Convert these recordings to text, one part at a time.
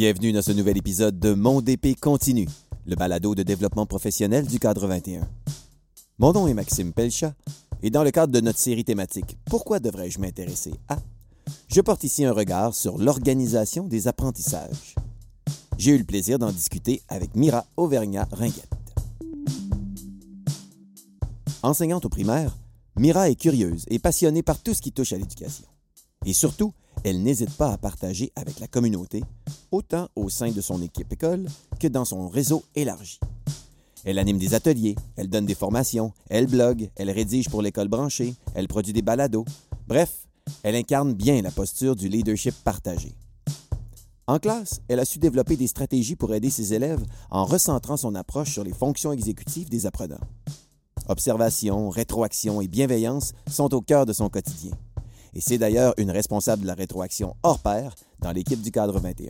Bienvenue dans ce nouvel épisode de Mon #DPcontinu, le balado de développement professionnel du cadre 21. Mon nom est Maxime Pelchat et dans le cadre de notre série thématique « Pourquoi devrais-je m'intéresser à ?» je porte ici un regard sur l'organisation des apprentissages. J'ai eu le plaisir d'en discuter avec Myra Auvergnat-Ringuette. Enseignante au primaire, Myra est curieuse et passionnée par tout ce qui touche à l'éducation. Et surtout, elle n'hésite pas à partager avec la communauté, autant au sein de son équipe école que dans son réseau élargi. Elle anime des ateliers, elle donne des formations, elle blogue, elle rédige pour l'école branchée, elle produit des balados. Bref, elle incarne bien la posture du leadership partagé. En classe, elle a su développer des stratégies pour aider ses élèves en recentrant son approche sur les fonctions exécutives des apprenants. Observation, rétroaction et bienveillance sont au cœur de son quotidien. Et c'est d'ailleurs une responsable de la rétroaction hors pair dans l'équipe du cadre 21.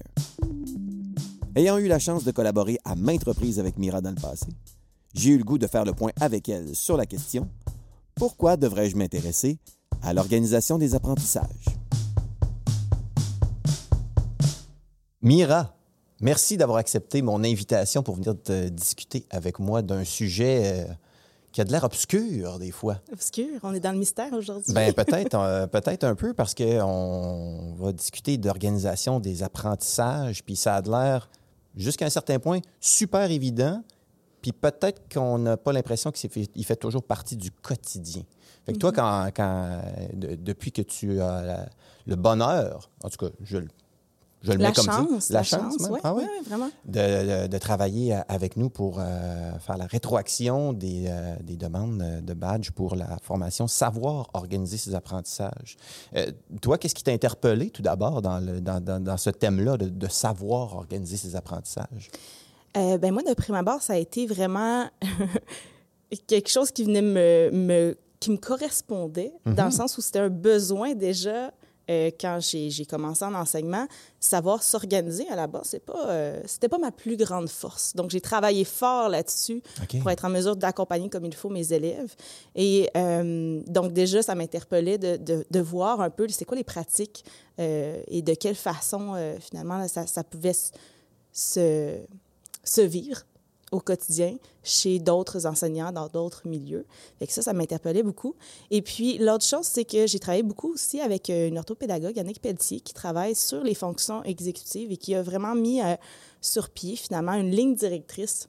Ayant eu la chance de collaborer à maintes reprises avec Myra dans le passé, j'ai eu le goût de faire le point avec elle sur la question « Pourquoi devrais-je m'intéresser à l'organisation des apprentissages? » Myra, merci d'avoir accepté mon invitation pour venir te discuter avec moi d'un sujet qui a de l'air obscur, des fois. Obscur? On est dans le mystère aujourd'hui. Bien, peut-être un peu, parce qu'on va discuter d'organisation des apprentissages, puis ça a de l'air, jusqu'à un certain point, super évident, puis peut-être qu'on n'a pas l'impression qu'il fait toujours partie du quotidien. Fait que toi, depuis que tu as le bonheur, en tout cas, je le mets comme ça. La chance, oui. Ah ouais? Oui, vraiment. De travailler avec nous pour faire la rétroaction des demandes de badge pour la formation, savoir organiser ses apprentissages. Toi, qu'est-ce qui t'a interpellé tout d'abord dans ce thème-là de savoir organiser ses apprentissages? Moi, de prime abord, ça a été vraiment quelque chose qui venait qui me correspondait, dans le sens où c'était un besoin déjà. Quand j'ai commencé en enseignement, savoir s'organiser à la base, c'était pas ma plus grande force. Donc, j'ai travaillé fort là-dessus pour être en mesure d'accompagner comme il faut mes élèves. Et donc, déjà, ça m'interpellait de voir un peu c'est quoi les pratiques et de quelle façon, finalement, là, ça pouvait se vivre au quotidien chez d'autres enseignants dans d'autres milieux. Fait que ça m'interpellait beaucoup. Et puis, l'autre chose, c'est que j'ai travaillé beaucoup aussi avec une orthopédagogue, Annick Pelletier, qui travaille sur les fonctions exécutives et qui a vraiment mis sur pied, finalement, une ligne directrice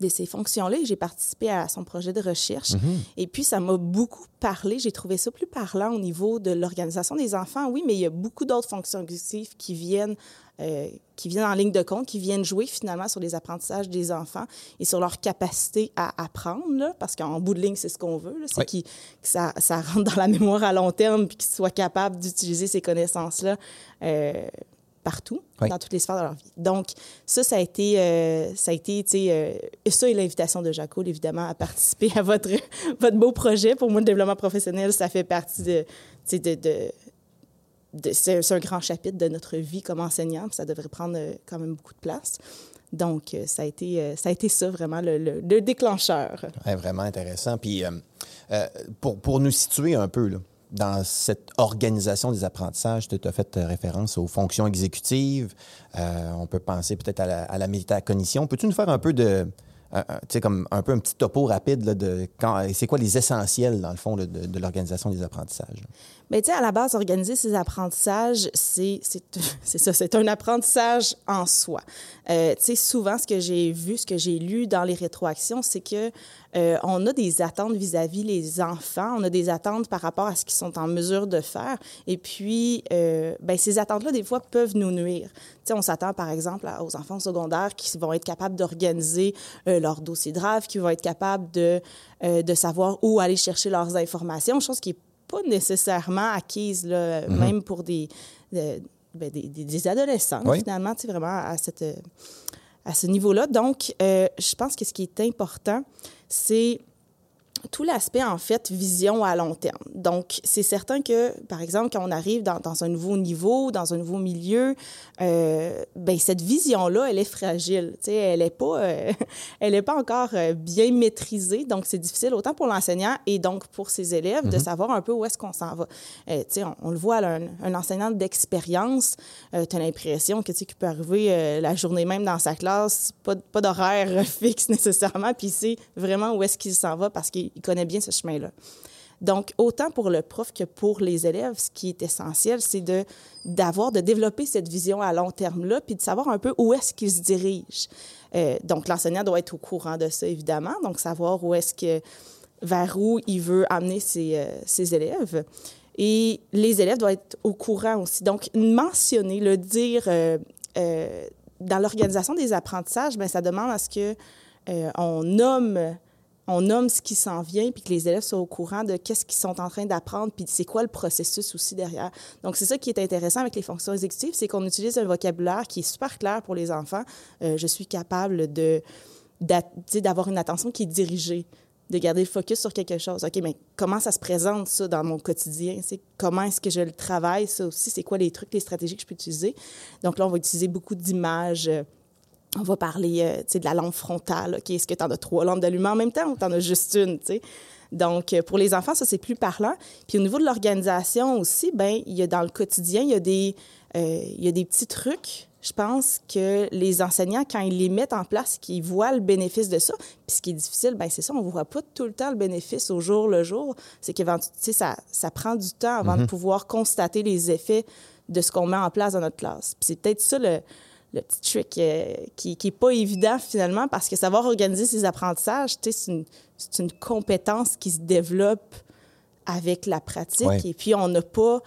de ces fonctions-là. Et j'ai participé à son projet de recherche. Et puis, ça m'a beaucoup parlé. J'ai trouvé ça plus parlant au niveau de l'organisation des enfants. Oui, mais il y a beaucoup d'autres fonctions exécutives qui viennent en ligne de compte, qui viennent jouer finalement sur les apprentissages des enfants et sur leur capacité à apprendre, là, parce qu'en bout de ligne, c'est ce qu'on veut, là, c'est que ça rentre dans la mémoire à long terme puis qu'ils soient capables d'utiliser ces connaissances-là partout, dans toutes les sphères de leur vie. Donc, ça a été, ça et l'invitation de Jaco, évidemment, à participer à votre beau projet. Pour moi, le développement professionnel, ça fait partie c'est un grand chapitre de notre vie comme enseignant, puis ça devrait prendre quand même beaucoup de place. Donc, ça a été ça, vraiment, le déclencheur. Ouais, vraiment intéressant. Puis, pour nous situer un peu, là, dans cette organisation des apprentissages, tu as fait référence aux fonctions exécutives. On peut penser peut-être à la métacognition. Peux-tu nous faire un peu un petit topo rapide là, c'est quoi les essentiels, dans le fond, de l'organisation des apprentissages? Bien, tu sais, à la base, organiser ces apprentissages, c'est un apprentissage en soi. Tu sais, souvent, ce que j'ai vu, ce que j'ai lu dans les rétroactions, c'est que on a des attentes vis-à-vis les enfants, on a des attentes par rapport à ce qu'ils sont en mesure de faire. Et puis, ces attentes-là, des fois, peuvent nous nuire. Tu sais, on s'attend, par exemple, aux enfants secondaires qui vont être capables d'organiser leur dossier de RAV, qui vont être capables de savoir où aller chercher leurs informations, chose qui est pas nécessairement acquise, là, même pour des adolescents, finalement, tu sais, vraiment à ce niveau-là. Donc, je pense que ce qui est important, c'est tout l'aspect, en fait, vision à long terme. Donc, c'est certain que, par exemple, quand on arrive dans un nouveau niveau, dans un nouveau milieu, cette vision-là, elle est fragile. Tu sais, elle n'est pas encore bien maîtrisée. Donc, c'est difficile autant pour l'enseignant et donc pour ses élèves de savoir un peu où est-ce qu'on s'en va. Tu sais, on le voit, là, un enseignant d'expérience, tu as l'impression que, tu sais, qu'il peut arriver la journée même dans sa classe, pas d'horaire fixe nécessairement, puis c'est vraiment où est-ce qu'il s'en va parce qu'il connaît bien ce chemin-là. Donc, autant pour le prof que pour les élèves, ce qui est essentiel, c'est de développer cette vision à long terme-là, puis de savoir un peu où est-ce qu'ils se dirigent. Donc, l'enseignant doit être au courant de ça, évidemment, donc savoir vers où il veut amener ses élèves. Et les élèves doivent être au courant aussi. Donc, mentionner, le dire, dans l'organisation des apprentissages, ça demande à ce que on nomme ce qui s'en vient, puis que les élèves soient au courant de qu'est-ce qu'ils sont en train d'apprendre, puis c'est quoi le processus aussi derrière. Donc, c'est ça qui est intéressant avec les fonctions exécutives, c'est qu'on utilise un vocabulaire qui est super clair pour les enfants. Je suis capable d'avoir une attention qui est dirigée, de garder le focus sur quelque chose. OK, mais comment ça se présente, ça, dans mon quotidien? C'est comment est-ce que je le travaille, ça aussi? C'est quoi les trucs, les stratégies que je peux utiliser? Donc là, on va utiliser beaucoup d'images. On va parler de la lampe frontale. OK, est-ce que tu en as 3 lampes d'allumement en même temps ou tu en as juste une? T'sais? Donc, pour les enfants, ça, c'est plus parlant. Puis au niveau de l'organisation aussi, dans le quotidien, il y a des petits trucs, je pense, que les enseignants, quand ils les mettent en place, qu'ils voient le bénéfice de ça. Puis ce qui est difficile, c'est ça, on ne voit pas tout le temps le bénéfice au jour le jour. C'est que ça prend du temps avant de pouvoir constater les effets de ce qu'on met en place dans notre classe. Puis c'est peut-être ça le petit trick qui n'est pas évident finalement, parce que savoir organiser ses apprentissages, c'est une compétence qui se développe avec la pratique. Ouais. Et puis on n'a pas...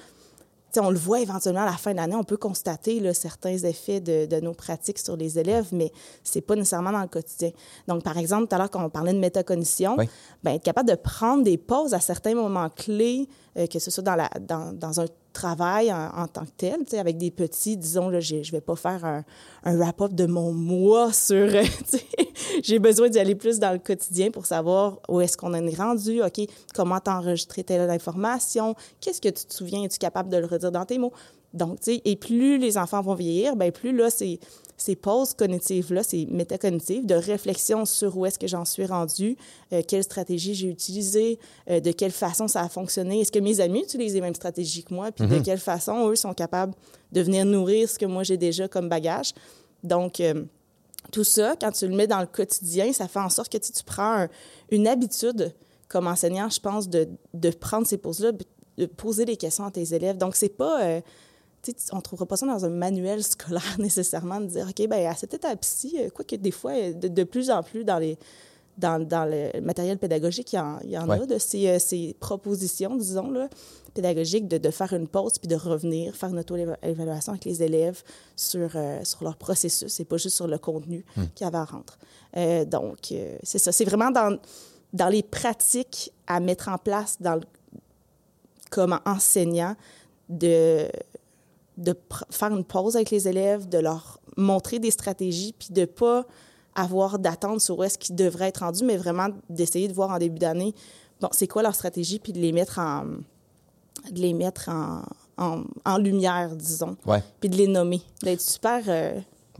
on le voit éventuellement à la fin de l'année, on peut constater là, certains effets de nos pratiques sur les élèves, mais ce n'est pas nécessairement dans le quotidien. Donc, par exemple, tout à l'heure, quand on parlait de métacognition, oui. Être capable de prendre des pauses à certains moments clés, que ce soit dans un travail en tant que tel, avec des petits, disons, là, je ne vais pas faire un wrap-up de mon mois sur... j'ai besoin d'y aller plus dans le quotidien pour savoir où est-ce qu'on en est rendu, OK, comment t'enregistrer telle information, qu'est-ce que tu te souviens, es-tu capable de le redire dans tes mots? Donc, tu sais, et plus les enfants vont vieillir, plus là, ces pauses cognitives-là, ces métacognitives de réflexion sur où est-ce que j'en suis rendue, quelle stratégie j'ai utilisée, de quelle façon ça a fonctionné. Est-ce que mes amis utilisent les mêmes stratégies que moi? Puis de quelle façon, eux, sont capables de venir nourrir ce que moi, j'ai déjà comme bagage? Donc, tout ça, quand tu le mets dans le quotidien, ça fait en sorte que tu prends une habitude comme enseignant, je pense, de prendre ces pauses-là, de poser des questions à tes élèves. Donc, c'est pas... on ne trouvera pas ça dans un manuel scolaire nécessairement, de dire, OK, à cette étape-ci, quoique des fois, de plus en plus dans le matériel pédagogique, il y en ouais. a de ces propositions, disons, là, pédagogiques, de faire une pause puis de revenir, faire une auto-évaluation avec les élèves sur leur processus et pas juste sur le contenu qu'il y avait à rendre. Donc, c'est ça. C'est vraiment dans les pratiques à mettre en place comme enseignant de faire une pause avec les élèves, de leur montrer des stratégies, puis de ne pas avoir d'attente sur où est-ce qu'ils devraient être rendus, mais vraiment d'essayer de voir en début d'année, c'est quoi leur stratégie, puis de les mettre en lumière, disons, ouais. puis de les nommer, d'être super...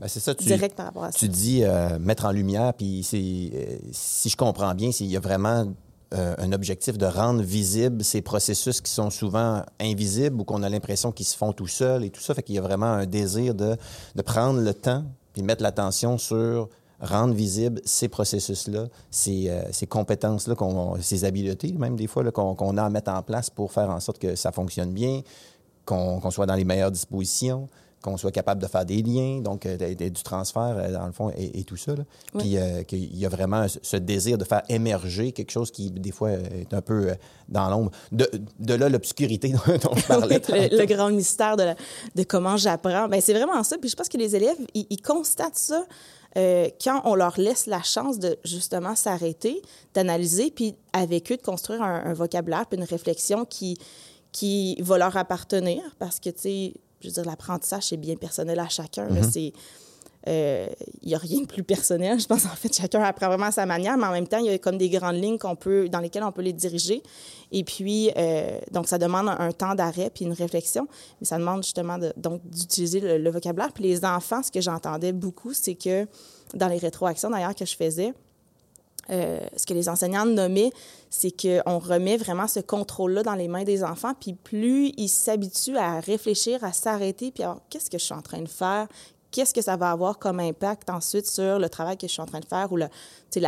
c'est ça, direct par rapport à ça. Tu dis mettre en lumière, puis si je comprends bien, il y a vraiment... un objectif de rendre visibles ces processus qui sont souvent invisibles ou qu'on a l'impression qu'ils se font tout seuls et tout ça. Fait qu'il y a vraiment un désir de prendre le temps puis mettre l'attention sur rendre visibles ces processus-là, ces compétences-là, ces habiletés même des fois là, qu'on a à mettre en place pour faire en sorte que ça fonctionne bien, qu'on soit dans les meilleures dispositions, qu'on soit capable de faire des liens, donc du transfert, dans le fond, et tout ça. Là. Oui. Puis qu'il y a vraiment ce désir de faire émerger quelque chose qui, des fois, est un peu dans l'ombre. De là, l'obscurité dont je parlais. Oui, le grand mystère de comment j'apprends. C'est vraiment ça. Puis je pense que les élèves, ils constatent ça quand on leur laisse la chance de, justement, s'arrêter, d'analyser, puis avec eux, de construire un vocabulaire puis une réflexion qui va leur appartenir. Parce que, l'apprentissage, c'est bien personnel à chacun. Mm-hmm. Il n'y a rien de plus personnel. Je pense, en fait, chacun apprend vraiment à sa manière, mais en même temps, il y a comme des grandes lignes dans lesquelles on peut les diriger. Et puis, donc, ça demande un temps d'arrêt puis une réflexion. Mais ça demande justement d'utiliser le vocabulaire. Puis les enfants, ce que j'entendais beaucoup, c'est que dans les rétroactions, d'ailleurs, que je faisais, ce que les enseignants nommaient, c'est qu'on remet vraiment ce contrôle-là dans les mains des enfants, puis plus ils s'habituent à réfléchir, à s'arrêter, puis à « qu'est-ce que je suis en train de faire? Qu'est-ce que ça va avoir comme impact ensuite sur le travail que je suis en train de faire ou la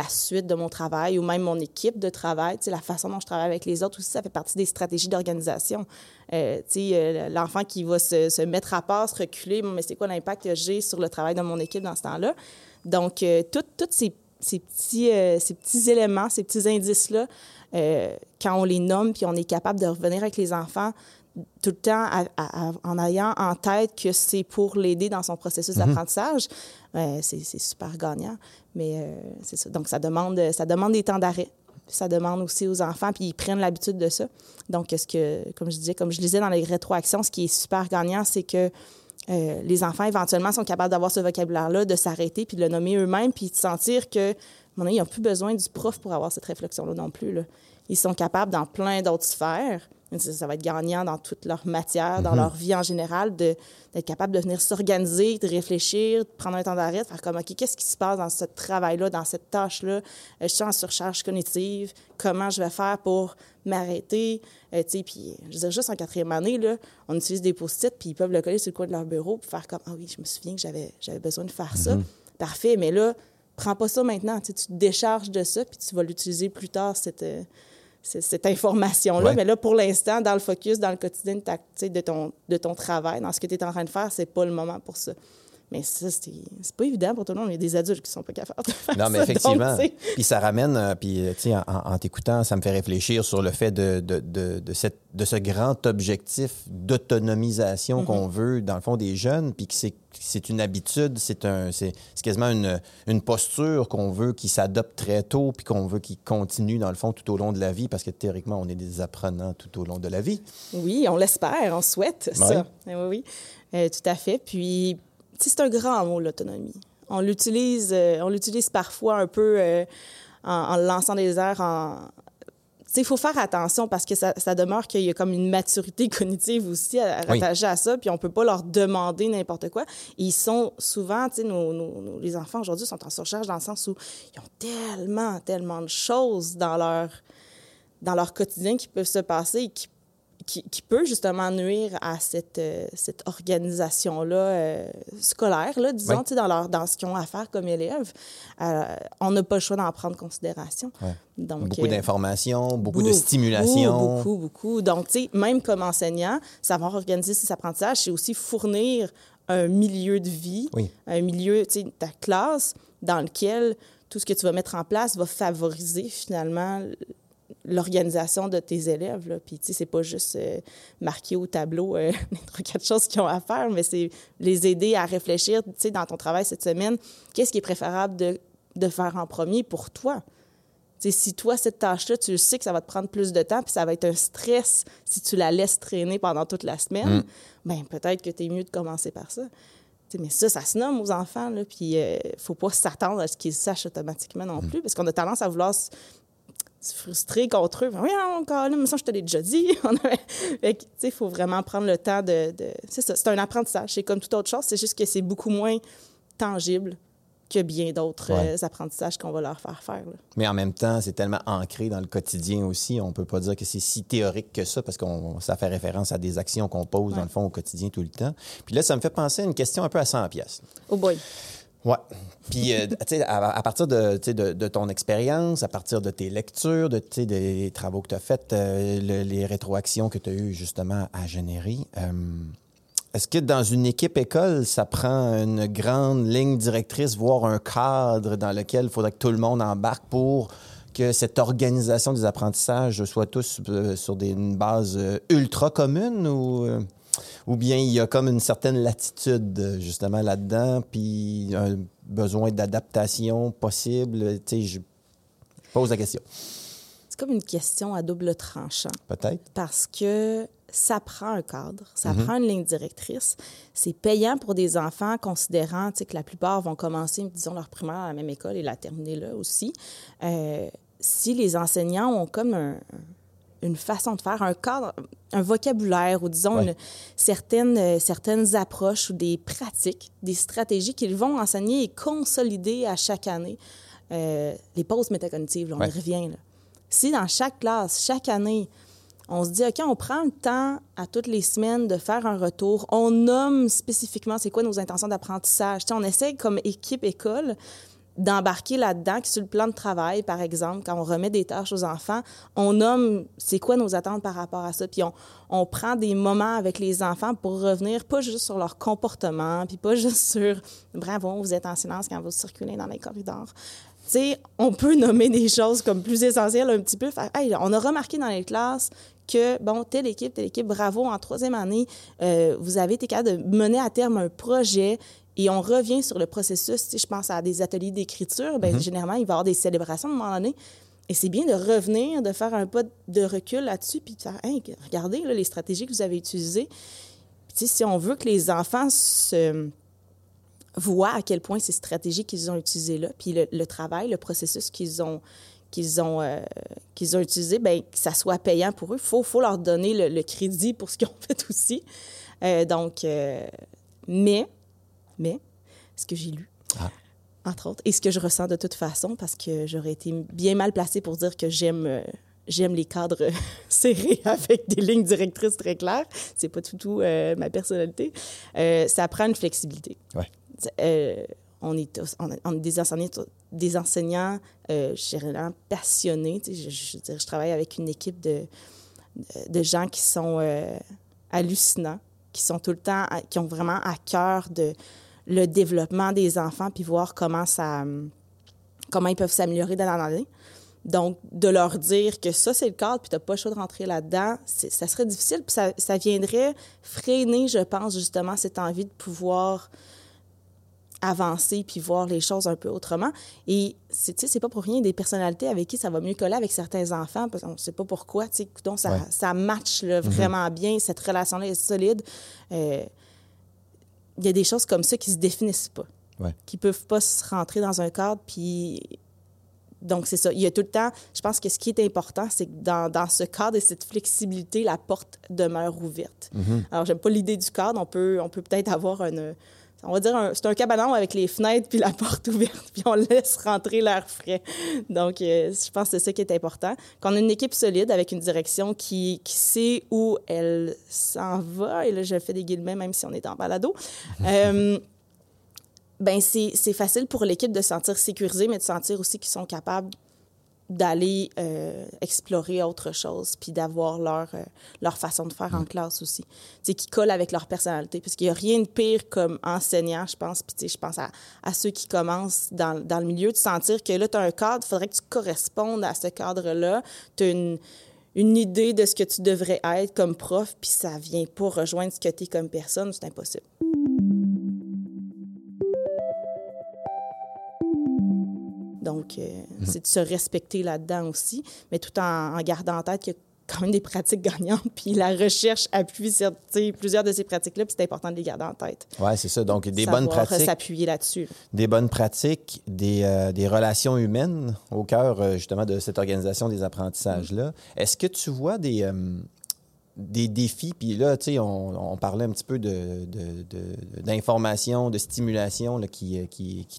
suite de mon travail ou même mon équipe de travail, la façon dont je travaille avec les autres aussi, ça fait partie des stratégies d'organisation. L'enfant qui va se mettre à part, se reculer, mais c'est quoi l'impact que j'ai sur le travail de mon équipe dans ce temps-là? Donc, toutes ces petits éléments, ces petits indices-là, quand on les nomme puis on est capable de revenir avec les enfants tout le temps en ayant en tête que c'est pour l'aider dans son processus d'apprentissage, c'est super gagnant. Mais c'est ça. Donc, ça demande des temps d'arrêt. Ça demande aussi aux enfants, puis ils prennent l'habitude de ça. Donc, comme je lisais dans les rétroactions, ce qui est super gagnant, c'est que les enfants, éventuellement, sont capables d'avoir ce vocabulaire-là, de s'arrêter, puis de le nommer eux-mêmes, puis de sentir que, bon, ils n'ont plus besoin du prof pour avoir cette réflexion-là non plus, là. Ils sont capables, dans plein d'autres sphères, ça va être gagnant dans toute leur matière, dans leur vie en général, d'être capable de venir s'organiser, de réfléchir, de prendre un temps d'arrêt, de faire comme, OK, qu'est-ce qui se passe dans ce travail-là, dans cette tâche-là? Je suis en surcharge cognitive. Comment je vais faire pour m'arrêter? Puis, je veux dire, juste en 4e année, là, on utilise des post-it, puis ils peuvent le coller sur le coin de leur bureau pour faire comme, ah oui, je me souviens que j'avais besoin de faire ça. Parfait, mais là, prends pas ça maintenant. Tu te décharges de ça, puis tu vas l'utiliser plus tard, cette information-là. Ouais. Mais là, pour l'instant, dans le focus, dans le quotidien de ton travail, dans ce que tu es en train de faire, c'est pas le moment pour ça. Mais ça, c'est pas évident pour tout le monde. Il y a des adultes qui sont pas capables de faire ça. Non, mais ça, effectivement. Puis ça ramène, en t'écoutant, ça me fait réfléchir sur le fait de ce grand objectif d'autonomisation qu'on veut, dans le fond, des jeunes, puis que c'est une habitude, c'est quasiment une posture qu'on veut qu'ils s'adoptent très tôt, puis qu'on veut qu'ils continuent, dans le fond, tout au long de la vie, parce que théoriquement, on est des apprenants tout au long de la vie. Oui, on l'espère, on souhaite ça. Oui, tout à fait. Puis, c'est un grand mot, l'autonomie. On l'utilise parfois un peu en lançant des airs. Il faut faire attention parce que ça demeure qu'il y a comme une maturité cognitive aussi rattachée à ça, puis on ne peut pas leur demander n'importe quoi. Et ils sont souvent, les enfants aujourd'hui sont en surcharge dans le sens où ils ont tellement de choses dans leur quotidien qui peuvent se passer et qui peut justement nuire à cette organisation-là scolaire, là, disons, dans ce qu'ils ont à faire comme élèves. On n'a pas le choix d'en prendre considération. Ouais. Donc, beaucoup d'informations, beaucoup de stimulation. Beaucoup. Donc, même comme enseignant, savoir organiser ses apprentissages, c'est aussi fournir un milieu de vie, un milieu, ta classe, dans lequel tout ce que tu vas mettre en place va favoriser finalement l'organisation de tes élèves, là. Puis, c'est pas juste marquer au tableau les 3-4 choses qu'ils ont à faire, mais c'est les aider à réfléchir, dans ton travail cette semaine, qu'est-ce qui est préférable de faire en premier pour toi? Si toi, cette tâche-là, tu sais que ça va te prendre plus de temps puis ça va être un stress si tu la laisses traîner pendant toute la semaine, bien, peut-être que t'es mieux de commencer par ça. Mais ça se nomme aux enfants, là, puis il ne faut pas s'attendre à ce qu'ils sachent automatiquement non plus, parce qu'on a tendance à vouloir frustré contre eux. « Oui, encore là, mais ça, je te l'ai déjà dit. » Il faut vraiment prendre le temps de... C'est ça, c'est un apprentissage. C'est comme toute autre chose, c'est juste que c'est beaucoup moins tangible que bien d'autres apprentissages qu'on va leur faire faire. Là. Mais en même temps, c'est tellement ancré dans le quotidien aussi. On ne peut pas dire que c'est si théorique que ça, parce que ça fait référence à des actions qu'on pose, dans le fond, au quotidien tout le temps. Puis là, ça me fait penser à une question un peu à 100 piastres. Oh boy! Oui. Puis, tu sais, à partir de ton expérience, à partir de tes lectures, des travaux que tu as faits, les rétroactions que tu as eues justement à générer, est-ce que dans une équipe école, ça prend une grande ligne directrice, voire un cadre dans lequel il faudrait que tout le monde embarque pour que cette organisation des apprentissages soit tous sur une base ultra commune ou bien il y a comme une certaine latitude, justement, là-dedans, puis un besoin d'adaptation possible? Tu sais, je pose la question. c'est comme une question à double tranchant. Peut-être. Parce que ça prend un cadre, ça mm-hmm. prend une ligne directrice. C'est payant pour des enfants, considérant que la plupart vont commencer, disons, leur primaire à la même école et la terminer là aussi. Si les enseignants ont comme une façon de faire, un cadre, un vocabulaire ou, disons, ouais. certaines approches ou des pratiques, des stratégies qu'ils vont enseigner et consolider à chaque année. Les pauses métacognitives, là, on ouais. y revient. Là. Si dans chaque classe, chaque année, on se dit, OK, on prend le temps à toutes les semaines de faire un retour, on nomme spécifiquement c'est quoi nos intentions d'apprentissage. T'sais, on essaie comme équipe école d'embarquer là-dedans, que sur le plan de travail, par exemple, quand on remet des tâches aux enfants, on nomme c'est quoi nos attentes par rapport à ça, puis on prend des moments avec les enfants pour revenir pas juste sur leur comportement, puis pas juste sur « bravo, vous êtes en silence quand vous circulez dans les corridors ». Tu sais, on peut nommer des choses comme plus essentielles un petit peu. Fait, hey, on a remarqué dans les classes que, bon, telle équipe, bravo, en troisième année, vous avez été capable de mener à terme un projet. Et on revient sur le processus. Si je pense à des ateliers d'écriture, bien, mm-hmm. généralement, il va y avoir des célébrations à un moment donné. Et c'est bien de revenir, de faire un pas de recul là-dessus, puis de faire, hey, regardez là, les stratégies que vous avez utilisées. Puis, si on veut que les enfants se voient à quel point ces stratégies qu'ils ont utilisées là, puis le travail, le processus qu'ils ont utilisé, bien, que ça soit payant pour eux, il faut leur donner le crédit pour ce qu'ils ont fait aussi. Mais ce que j'ai lu, entre autres, et ce que je ressens de toute façon, parce que j'aurais été bien mal placée pour dire que j'aime les cadres serrés avec des lignes directrices très claires. C'est pas du tout ma personnalité. Ça prend une flexibilité. Ouais. On est des enseignants passionnés. Je veux dire, je travaille avec une équipe de gens qui sont hallucinants, qui sont tout le temps, qui ont vraiment à cœur le développement des enfants, puis voir comment ils peuvent s'améliorer dans l'année. Donc, de leur dire que ça, c'est le cadre, puis tu n'as pas le choix de rentrer là-dedans, ça serait difficile, puis ça viendrait freiner, je pense, justement, cette envie de pouvoir avancer puis voir les choses un peu autrement. Et, c'est pas pour rien, des personnalités avec qui ça va mieux coller avec certains enfants, parce qu'on ne sait pas pourquoi, donc ça, ouais. ça match là, vraiment mm-hmm. bien, cette relation-là est solide. Il y a des choses comme ça qui se définissent pas, ouais. qui peuvent pas se rentrer dans un cadre, puis... Donc, c'est ça. Il y a tout le temps... Je pense que ce qui est important, c'est que dans ce cadre et cette flexibilité, la porte demeure ouverte. Mm-hmm. Alors, j'aime pas l'idée du cadre. On peut peut-être avoir on va dire, c'est un cabanon avec les fenêtres puis la porte ouverte, puis on laisse rentrer l'air frais. Donc, je pense que c'est ça qui est important. Qu'on a une équipe solide avec une direction qui sait où elle s'en va. Et là, je fais des guillemets, même si on est en balado. Bien, c'est facile pour l'équipe de se sentir sécurisée, mais de sentir aussi qu'ils sont capables d'aller explorer autre chose, puis d'avoir leur façon de faire en classe aussi. Tu sais, qui colle avec leur personnalité, parce qu'il n'y a rien de pire comme enseignant, je pense, puis tu sais, je pense à ceux qui commencent dans le milieu, de sentir que là, tu as un cadre, il faudrait que tu correspondes à ce cadre-là, tu as une idée de ce que tu devrais être comme prof, puis ça ne vient pas rejoindre ce que tu es comme personne, c'est impossible. Donc, c'est de se respecter là-dedans aussi, mais tout en gardant en tête qu'il y a quand même des pratiques gagnantes, puis la recherche appuie sur plusieurs de ces pratiques-là, puis c'est important de les garder en tête. Oui, c'est ça. Donc, des bonnes pratiques. S'appuyer là-dessus. Des bonnes pratiques, des relations humaines au cœur, justement, de cette organisation des apprentissages-là. Est-ce que tu vois des défis, puis là, tu sais, on parlait un petit peu d'information, de stimulation là, qui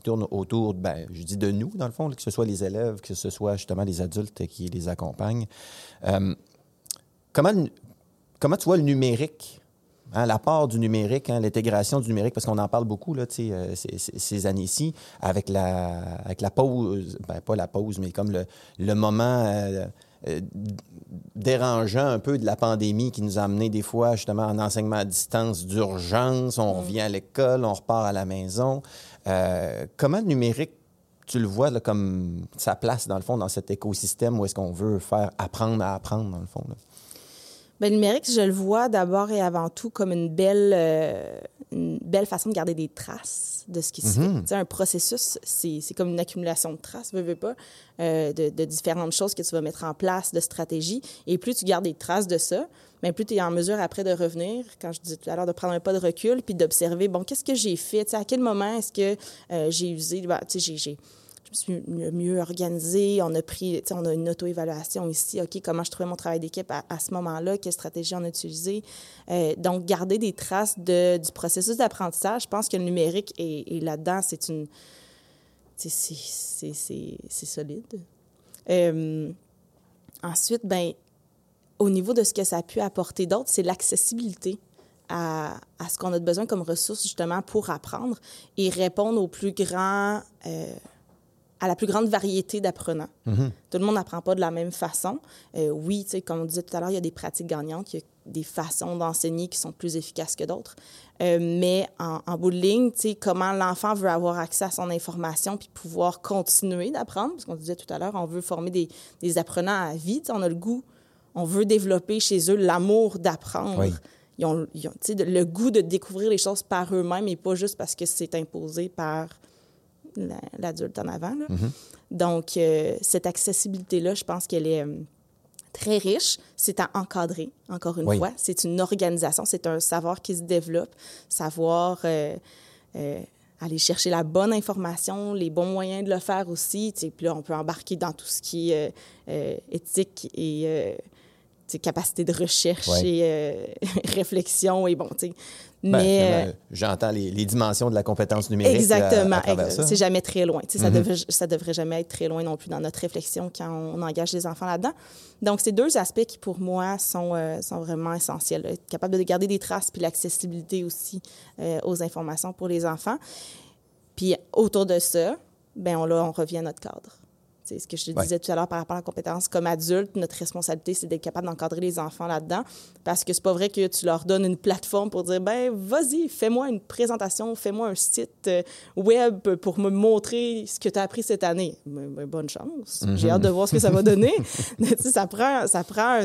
tourne autour, je dis de nous, dans le fond, là, que ce soit les élèves, que ce soit justement les adultes qui les accompagnent. Comment tu vois le numérique, hein, l'apport du numérique, hein, l'intégration du numérique, parce qu'on en parle beaucoup, là, tu sais, ces années-ci, avec la pause, pas la pause, mais comme le moment... dérangeant un peu de la pandémie qui nous a amené des fois justement en enseignement à distance d'urgence, on revient à l'école, on repart à la maison. Comment le numérique, tu le vois là, comme sa place dans le fond dans cet écosystème où est-ce qu'on veut faire apprendre à apprendre dans le fond? Là? Bien, le numérique, je le vois d'abord et avant tout comme une belle façon de garder des traces de ce qui se fait. Tu sais, un processus, c'est comme une accumulation de traces, de différentes choses que tu vas mettre en place, de stratégies. Et plus tu gardes des traces de ça, bien, plus tu es en mesure après de revenir, quand je disais tout à l'heure, de prendre un pas de recul puis d'observer, bon, qu'est-ce que j'ai fait? Tu sais, à quel moment est-ce que j'ai usé... Ben, tu sais, je me suis mieux organisée, on a une auto-évaluation ici, OK, comment je trouvais mon travail d'équipe à ce moment-là, quelle stratégie on a utilisée. Donc, garder des traces du processus d'apprentissage, je pense que le numérique est là-dedans, c'est solide. Ensuite, bien, au niveau de ce que ça a pu apporter d'autre, c'est l'accessibilité à ce qu'on a besoin comme ressources, justement, pour apprendre et répondre aux plus grands... à la plus grande variété d'apprenants. Mm-hmm. Tout le monde n'apprend pas de la même façon. Oui, tu sais, comme on disait tout à l'heure, il y a des pratiques gagnantes, il y a des façons d'enseigner qui sont plus efficaces que d'autres. Mais en bout de ligne, tu sais, comment l'enfant veut avoir accès à son information puis pouvoir continuer d'apprendre, parce qu'on disait tout à l'heure, on veut former des apprenants à vie. Tu sais, on a le goût, on veut développer chez eux l'amour d'apprendre. Oui. Ils ont tu sais, le goût de découvrir les choses par eux-mêmes et pas juste parce que c'est imposé par... l'adulte en avant. Là. Mm-hmm. Donc, cette accessibilité-là, je pense qu'elle est très riche. C'est à encadrer, encore une fois. C'est une organisation, c'est un savoir qui se développe, savoir aller chercher la bonne information, les bons moyens de le faire aussi. Puis là, on peut embarquer dans tout ce qui est éthique et... capacité de recherche et réflexion et bon, tu sais. J'entends les dimensions de la compétence numérique. Exactement. C'est jamais très loin. Mm-hmm. Ça devrait jamais être très loin non plus dans notre réflexion quand on engage les enfants là-dedans. Donc, c'est deux aspects qui, pour moi, sont vraiment essentiels. Là. Être capable de garder des traces puis l'accessibilité aussi aux informations pour les enfants. Puis, autour de ça, bien, on revient à notre cadre. C'est ce que je te disais tout à l'heure par rapport à la compétence. Comme adulte, notre responsabilité, c'est d'être capable d'encadrer les enfants là-dedans parce que c'est pas vrai que tu leur donnes une plateforme pour dire « ben vas-y, fais-moi une présentation, fais-moi un site web pour me montrer ce que tu as appris cette année. » Bonne chance. Mm-hmm. J'ai hâte de voir ce que ça va donner. Ça prend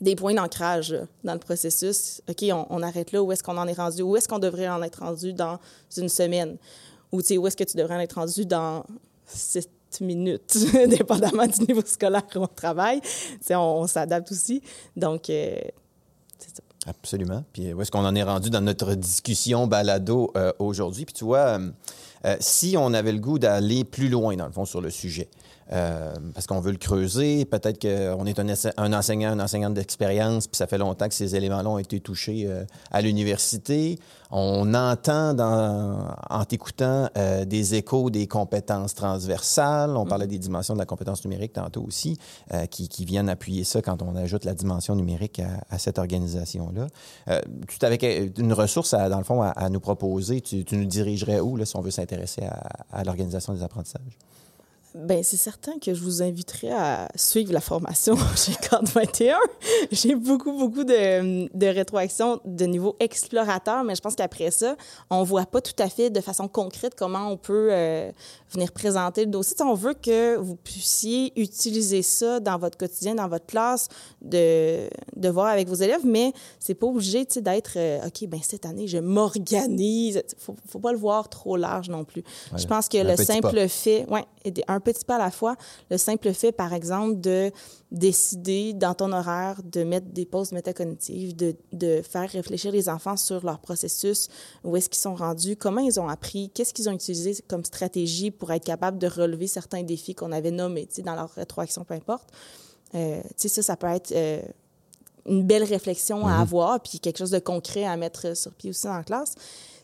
des points d'ancrage là, dans le processus. OK, on arrête là. Où est-ce qu'on en est rendu? Où est-ce qu'on devrait en être rendu dans une semaine? Ou tu sais, où est-ce que tu devrais en être rendu dans 7 minutes, dépendamment du niveau scolaire où on travaille. On s'adapte aussi. Donc, c'est ça. Absolument. Puis où est-ce qu'on en est rendu dans notre discussion balado aujourd'hui? Puis tu vois, si on avait le goût d'aller plus loin, dans le fond, sur le sujet, parce qu'on veut le creuser, peut-être qu'on est un enseignant, une enseignante d'expérience, puis ça fait longtemps que ces éléments-là ont été touchés à l'université. On entend, en t'écoutant, des échos des compétences transversales. On parlait des dimensions de la compétence numérique tantôt aussi, qui viennent appuyer ça quand on ajoute la dimension numérique à cette organisation-là. Tu avais une ressource, dans le fond, à nous proposer. Tu nous dirigerais où, là, si on veut s'intéresser à l'organisation des apprentissages? Bien, c'est certain que je vous inviterai à suivre la formation chez cadre 21. J'ai beaucoup de rétroactions de niveau explorateur, mais je pense qu'après ça, on ne voit pas tout à fait de façon concrète comment on peut venir présenter le dossier. On veut que vous puissiez utiliser ça dans votre quotidien, dans votre classe, de voir avec vos élèves, mais c'est pas obligé d'être « OK, bien cette année, je m'organise ». Faut pas le voir trop large non plus. Ouais, je pense que le simple fait... Ouais, un petit pas à la fois, le simple fait, par exemple, de décider dans ton horaire de mettre des pauses métacognitives, de faire réfléchir les enfants sur leur processus, où est-ce qu'ils sont rendus, comment ils ont appris, qu'est-ce qu'ils ont utilisé comme stratégie pour être capable de relever certains défis qu'on avait nommés, tu sais, dans leur rétroaction, peu importe. Tu sais, ça peut être une belle réflexion à avoir, puis quelque chose de concret à mettre sur pied aussi dans la classe.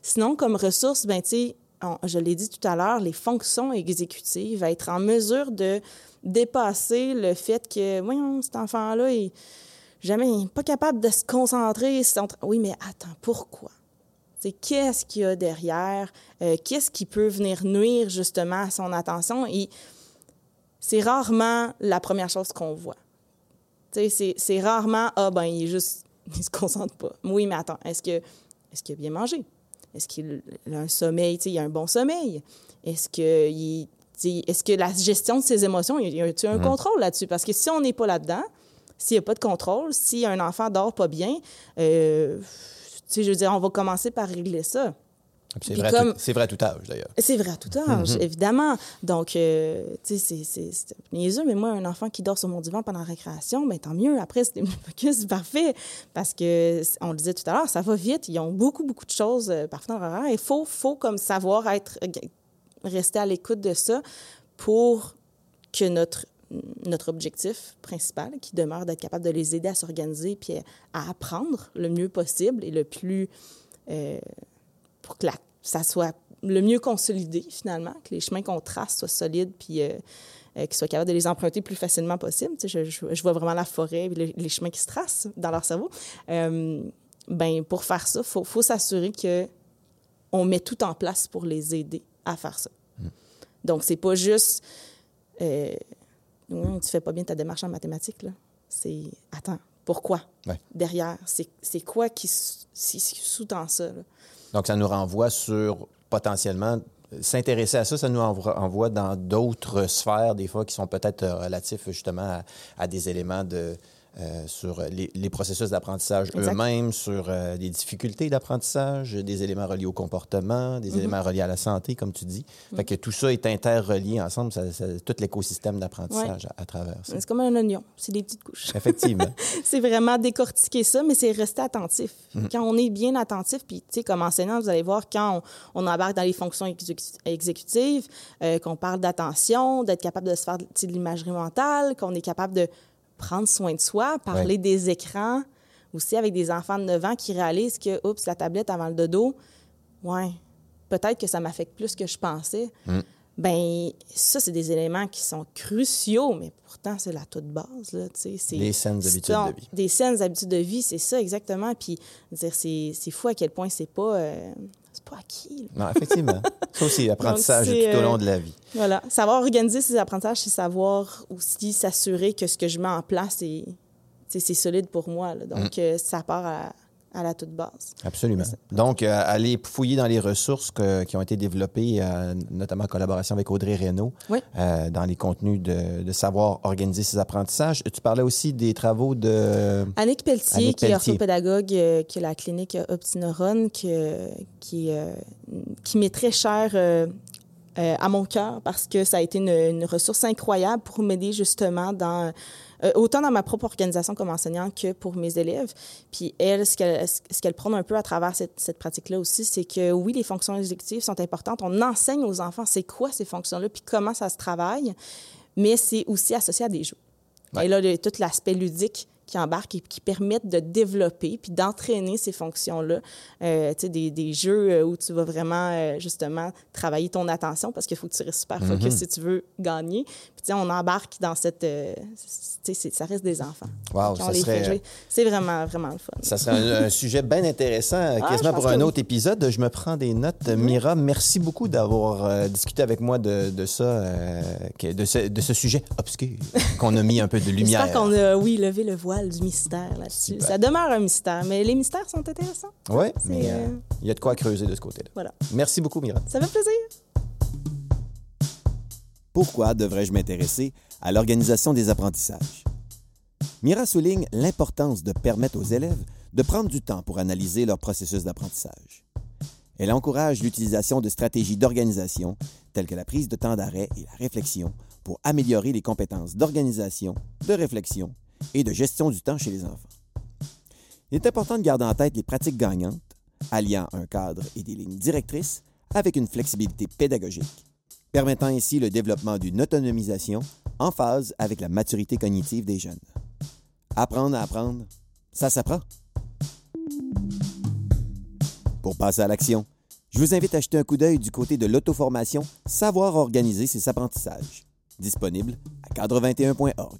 Sinon, comme ressource, bien, tu sais, je l'ai dit tout à l'heure, les fonctions exécutives, être en mesure de dépasser le fait que, voyons, cet enfant-là, il n'est pas capable de se concentrer. Oui, mais attends, pourquoi? T'sais, qu'est-ce qu'il y a derrière? Qu'est-ce qui peut venir nuire, justement, à son attention? Et c'est rarement la première chose qu'on voit. T'sais, c'est rarement, il ne se concentre pas. Oui, mais attends, est-ce qu'il a bien mangé? Est-ce qu'il a un sommeil, il a un bon sommeil? Est-ce que la gestion de ses émotions, il y a un contrôle là-dessus? Parce que si on n'est pas là-dedans, S'il n'y a pas de contrôle, si un enfant dort pas bien, je veux dire, on va commencer par régler ça. C'est vrai à tout âge, d'ailleurs. C'est vrai à tout âge, évidemment. Donc, c'est niaiseux, mais moi, un enfant qui dort sur mon divan pendant la récréation, bien, tant mieux. Après, c'est focus parfait. Parce que, on le disait tout à l'heure, ça va vite. Ils ont beaucoup, beaucoup de choses par temps horaire. Il faut comme savoir rester à l'écoute de ça pour que notre objectif principal, qui demeure d'être capable de les aider à s'organiser puis à apprendre le mieux possible et le plus... pour que ça soit le mieux consolidé, finalement, que les chemins qu'on trace soient solides puis qu'ils soient capables de les emprunter le plus facilement possible. Tu sais, je vois vraiment la forêt et les chemins qui se tracent dans leur cerveau. Pour faire ça, il faut s'assurer qu'on met tout en place pour les aider à faire ça. Donc, c'est pas juste... tu fais pas bien ta démarche en mathématiques, là. C'est... Attends, pourquoi? Ouais. Derrière, c'est quoi qui sous-tend ça, là? Donc, ça nous renvoie sur, potentiellement, s'intéresser à ça, ça nous envoie dans d'autres sphères, des fois, qui sont peut-être relatifs, justement, à des éléments sur les processus d'apprentissage eux-mêmes, sur les difficultés d'apprentissage, des éléments reliés au comportement, des éléments reliés à la santé, comme tu dis. Fait que tout ça est interrelié ensemble, tout l'écosystème d'apprentissage à travers ça. C'est comme un oignon, c'est des petites couches. Effectivement. C'est vraiment décortiquer ça, mais c'est rester attentif. Quand on est bien attentif, puis tu sais, comme enseignant, vous allez voir, quand on embarque dans les fonctions exécutives, qu'on parle d'attention, d'être capable de se faire de l'imagerie mentale, qu'on est capable de prendre soin de soi, parler des écrans, aussi avec des enfants de 9 ans qui réalisent que, oups, la tablette avant le dodo, peut-être que ça m'affecte plus que je pensais. Bien, ça, c'est des éléments qui sont cruciaux, mais pourtant, c'est la toute base, là, tu sais. Des saines habitudes de vie. Des saines habitudes de vie, c'est ça, exactement. Puis, dire, c'est fou à quel point c'est pas acquis. Là. Non, effectivement. Ça aussi, l'apprentissage tout au long de la vie. Voilà. Savoir organiser ses apprentissages, c'est savoir aussi s'assurer que ce que je mets en place, c'est solide pour moi, là. Donc, ça part à la toute base. Absolument. Donc, aller fouiller dans les ressources qui ont été développées, notamment en collaboration avec Audrey Reynaud, dans les contenus de savoir organiser ses apprentissages. Tu parlais aussi des travaux de... Annick Pelletier, qui est orthopédagogue, qui a la clinique Optinoron, qui m'est très chère à mon cœur parce que ça a été une ressource incroyable pour m'aider justement dans... autant dans ma propre organisation comme enseignante que pour mes élèves. Puis elle, ce qu'elle prône un peu à travers cette pratique-là aussi, c'est que oui, les fonctions exécutives sont importantes. On enseigne aux enfants c'est quoi ces fonctions-là puis comment ça se travaille, mais c'est aussi associé à des jeux. Ouais. Et là, tout l'aspect ludique qui embarque et qui permettent de développer puis d'entraîner ces fonctions-là. Tu sais, des jeux où tu vas vraiment, justement, travailler ton attention parce qu'il faut que tu restes super focus si tu veux gagner. Puis, tu sais, on embarque dans cette... tu sais, ça reste des enfants. Wow, ça serait... C'est vraiment, vraiment le fun. Ça serait un sujet bien intéressant, quasiment pour un autre épisode. Je me prends des notes. Myra, merci beaucoup d'avoir discuté avec moi de ça, de ce sujet obscur qu'on a mis un peu de lumière. J'espère qu'on a, levé le voile du mystère là-dessus. Super. Ça demeure un mystère, mais les mystères sont intéressants. Oui, mais il y a de quoi creuser de ce côté-là. Voilà. Merci beaucoup, Myra. Ça fait plaisir. Pourquoi devrais-je m'intéresser à l'organisation des apprentissages? Myra souligne l'importance de permettre aux élèves de prendre du temps pour analyser leur processus d'apprentissage. Elle encourage l'utilisation de stratégies d'organisation telles que la prise de temps d'arrêt et la réflexion pour améliorer les compétences d'organisation, de réflexion et de gestion du temps chez les enfants. Il est important de garder en tête les pratiques gagnantes, alliant un cadre et des lignes directrices avec une flexibilité pédagogique, permettant ainsi le développement d'une autonomisation en phase avec la maturité cognitive des jeunes. Apprendre à apprendre, ça s'apprend. Pour passer à l'action, je vous invite à jeter un coup d'œil du côté de l'auto-formation « Savoir organiser ses apprentissages », disponible à cadre21.org.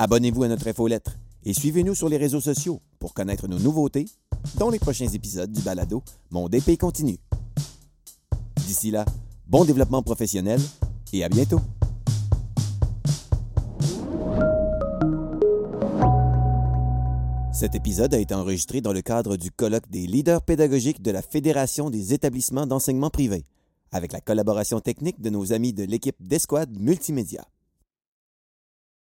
Abonnez-vous à notre infolettre et suivez-nous sur les réseaux sociaux pour connaître nos nouveautés, dont les prochains épisodes du balado Mon #DPcontinu. D'ici là, bon développement professionnel et à bientôt! Cet épisode a été enregistré dans le cadre du colloque des leaders pédagogiques de la Fédération des établissements d'enseignement privé, avec la collaboration technique de nos amis de l'équipe d'Escouade Multimédia.